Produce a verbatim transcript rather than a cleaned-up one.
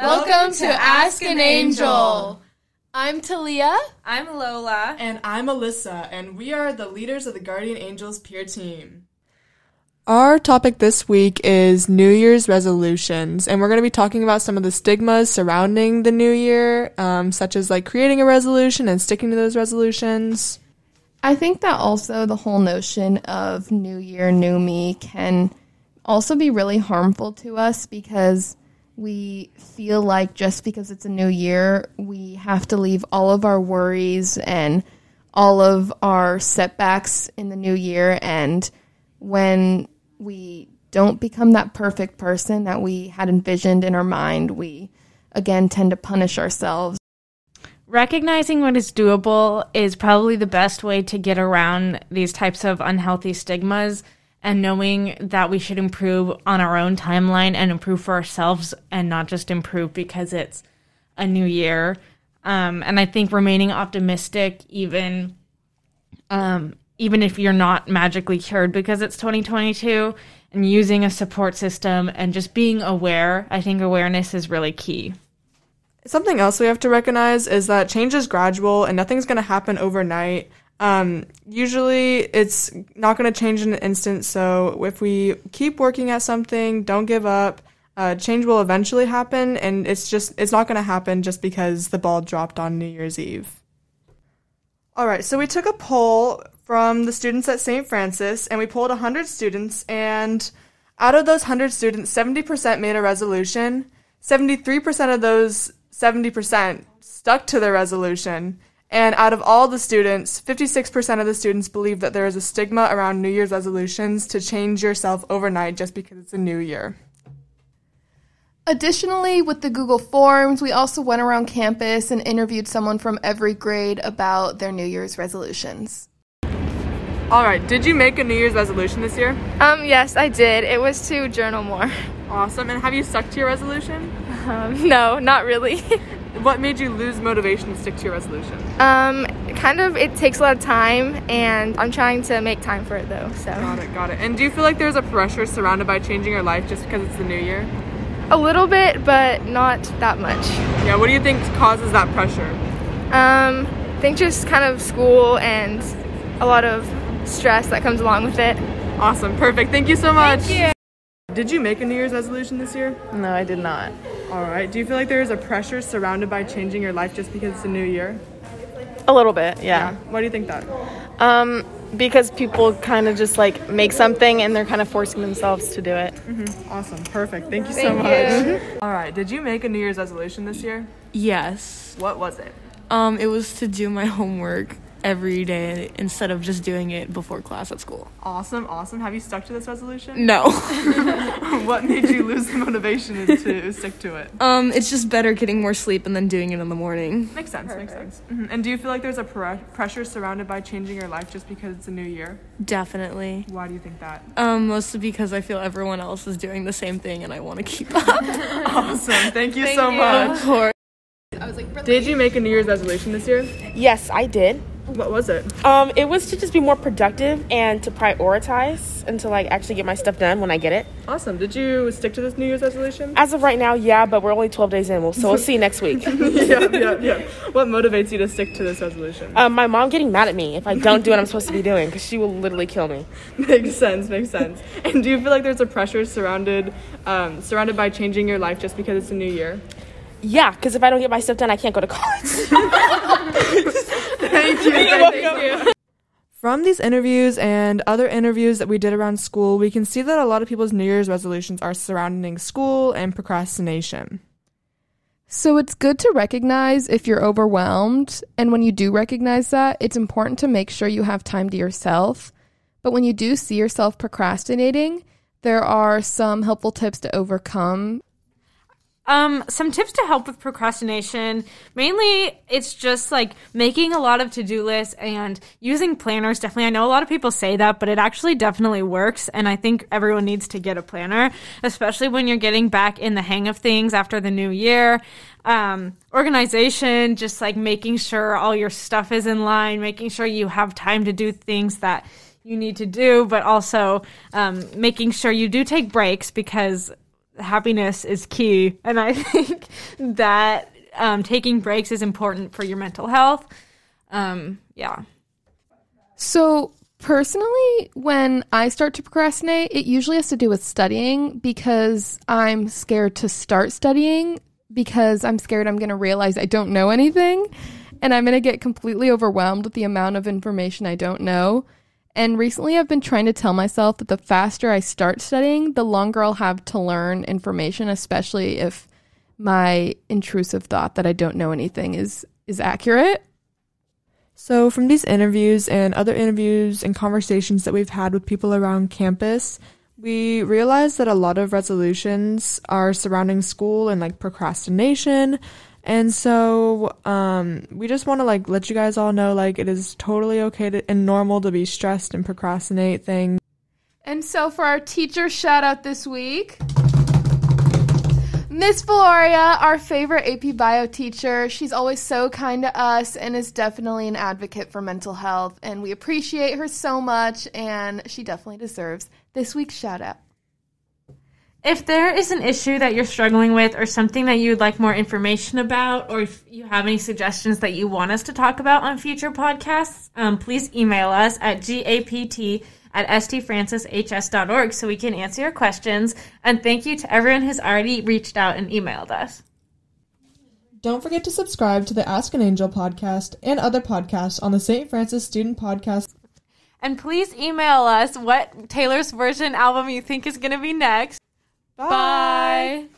Welcome to Ask an Angel. I'm Talia. I'm Lola. And I'm Alyssa, and we are the leaders of the Guardian Angels peer team. Our topic this week is New Year's resolutions, and we're going to be talking about some of the stigmas surrounding the new year, um, such as like creating a resolution and sticking to those resolutions. I think that also the whole notion of new year, new me can also be really harmful to us because we feel like just because it's a new year, we have to leave all of our worries and all of our setbacks in the new year. And when we don't become that perfect person that we had envisioned in our mind, we again tend to punish ourselves. Recognizing what is doable is probably the best way to get around these types of unhealthy stigmas, and knowing that we should improve on our own timeline and improve for ourselves and not just improve because it's a new year. Um, and I think remaining optimistic, even um, even if you're not magically cured because it's twenty twenty-two, and using a support system and just being aware. I think awareness is really key. Something else we have to recognize is that change is gradual and nothing's going to happen overnight. Um, usually it's not going to change in an instant, so if we keep working at something, don't give up, uh, change will eventually happen, and it's just, it's not going to happen just because the ball dropped on New Year's Eve. Alright, so we took a poll from the students at Saint Francis, and we polled one hundred students, and out of those one hundred students, seventy percent made a resolution, seventy-three percent of those seventy percent stuck to their resolution. And out of all the students, fifty-six percent of the students believe that there is a stigma around New Year's resolutions to change yourself overnight just because it's a new year. Additionally, with the Google Forms, we also went around campus and interviewed someone from every grade about their New Year's resolutions. All right, did you make a New Year's resolution this year? Um, yes, I did. It was to journal more. Awesome. And have you stuck to your resolution? Um, no, not really. What made you lose motivation to stick to your resolution? Um, kind of, it takes a lot of time, and I'm trying to make time for it, though, so. Got it, got it. And do you feel like there's a pressure surrounded by changing your life just because it's the new year? A little bit, but not that much. Yeah, what do you think causes that pressure? Um, I think just kind of school and a lot of stress that comes along with it. Awesome, perfect. Thank you so much. Thank you. Did you make a New Year's resolution this year? No, I did not. All right. Do you feel like there is a pressure surrounded by changing your life just because it's a new year? A little bit, yeah. yeah. Why do you think that? Um, because people kind of just like make something and they're kind of forcing themselves to do it. Mm-hmm. Awesome. Perfect. Thank you so Thank much. You. Mm-hmm. All right. Did you make a New Year's resolution this year? Yes. What was it? Um, it was to do my homework every day instead of just doing it before class at school. Awesome, awesome. Have you stuck to this resolution? No. What made you lose the motivation to stick to it? Um, it's just better getting more sleep and then doing it in the morning. Makes sense, Perfect. makes sense. Mm-hmm. And do you feel like there's a pre- pressure surrounded by changing your life just because it's a new year? Definitely. Why do you think that? Um, mostly because I feel everyone else is doing the same thing and I want to keep up. Awesome, thank you thank so you. much. Of course. I was like, really? Did you make a New Year's resolution this year? Yes, I did. What was it? Um, it was to just be more productive and to prioritize and to, like, actually get my stuff done when I get it. Awesome. Did you stick to this New Year's resolution? As of right now, yeah, but we're only twelve days in, so we'll see you next week. yeah, yeah, yeah. What motivates you to stick to this resolution? Um, my mom getting mad at me if I don't do what I'm supposed to be doing because she will literally kill me. Makes sense, makes sense. And do you feel like there's a pressure surrounded, um, surrounded by changing your life just because it's a new year? Yeah, because if I don't get my stuff done, I can't go to college. Thank you. Thank you. From these interviews and other interviews that we did around school, we can see that a lot of people's New Year's resolutions are surrounding school and procrastination. So it's good to recognize if you're overwhelmed, and when you do recognize that, it's important to make sure you have time to yourself. But when you do see yourself procrastinating, there are some helpful tips to overcome. Um, some tips to help with procrastination. Mainly, it's just like making a lot of to-do lists and using planners. Definitely, I know a lot of people say that, but it actually definitely works. And I think everyone needs to get a planner, especially when you're getting back in the hang of things after the new year. Um, organization, just like making sure all your stuff is in line, making sure you have time to do things that you need to do, but also um, making sure you do take breaks because happiness is key. And I think that um, taking breaks is important for your mental health. Um, yeah. So personally, when I start to procrastinate, it usually has to do with studying, because I'm scared to start studying because I'm scared I'm going to realize I don't know anything. And I'm going to get completely overwhelmed with the amount of information I don't know. And recently I've been trying to tell myself that the faster I start studying, the longer I'll have to learn information, especially if my intrusive thought that I don't know anything is is accurate. So from these interviews and other interviews and conversations that we've had with people around campus, we realized that a lot of resolutions are surrounding school and like procrastination. And so um, we just want to like let you guys all know like it is totally okay to, and normal to be stressed and procrastinate things. And so for our teacher shout out this week, Miss Valoria, our favorite A P Bio teacher. She's always so kind to us and is definitely an advocate for mental health. And we appreciate her so much, and she definitely deserves this week's shout out. If there is an issue that you're struggling with or something that you'd like more information about, or if you have any suggestions that you want us to talk about on future podcasts, um, please email us at gapt at s t francis h s dot org so we can answer your questions. And thank you to everyone who's already reached out and emailed us. Don't forget to subscribe to the Ask an Angel podcast and other podcasts on the Saint Francis Student Podcast. And please email us what Taylor's Version album you think is going to be next. Bye. Bye.